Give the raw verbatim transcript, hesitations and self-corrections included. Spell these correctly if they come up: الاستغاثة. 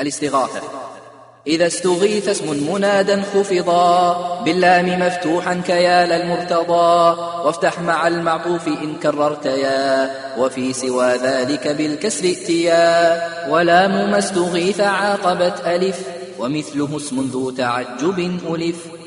الاستغاثة. إذا استغيث اسم منادا خفضا باللام مفتوحا كيا للمرتضى، وافتح مع المعطوف إن كررت يا، وفي سوى ذلك بالكسر ائتيا. ولام ما استغيث عاقبت ألف، ومثله اسم ذو تعجب ألف.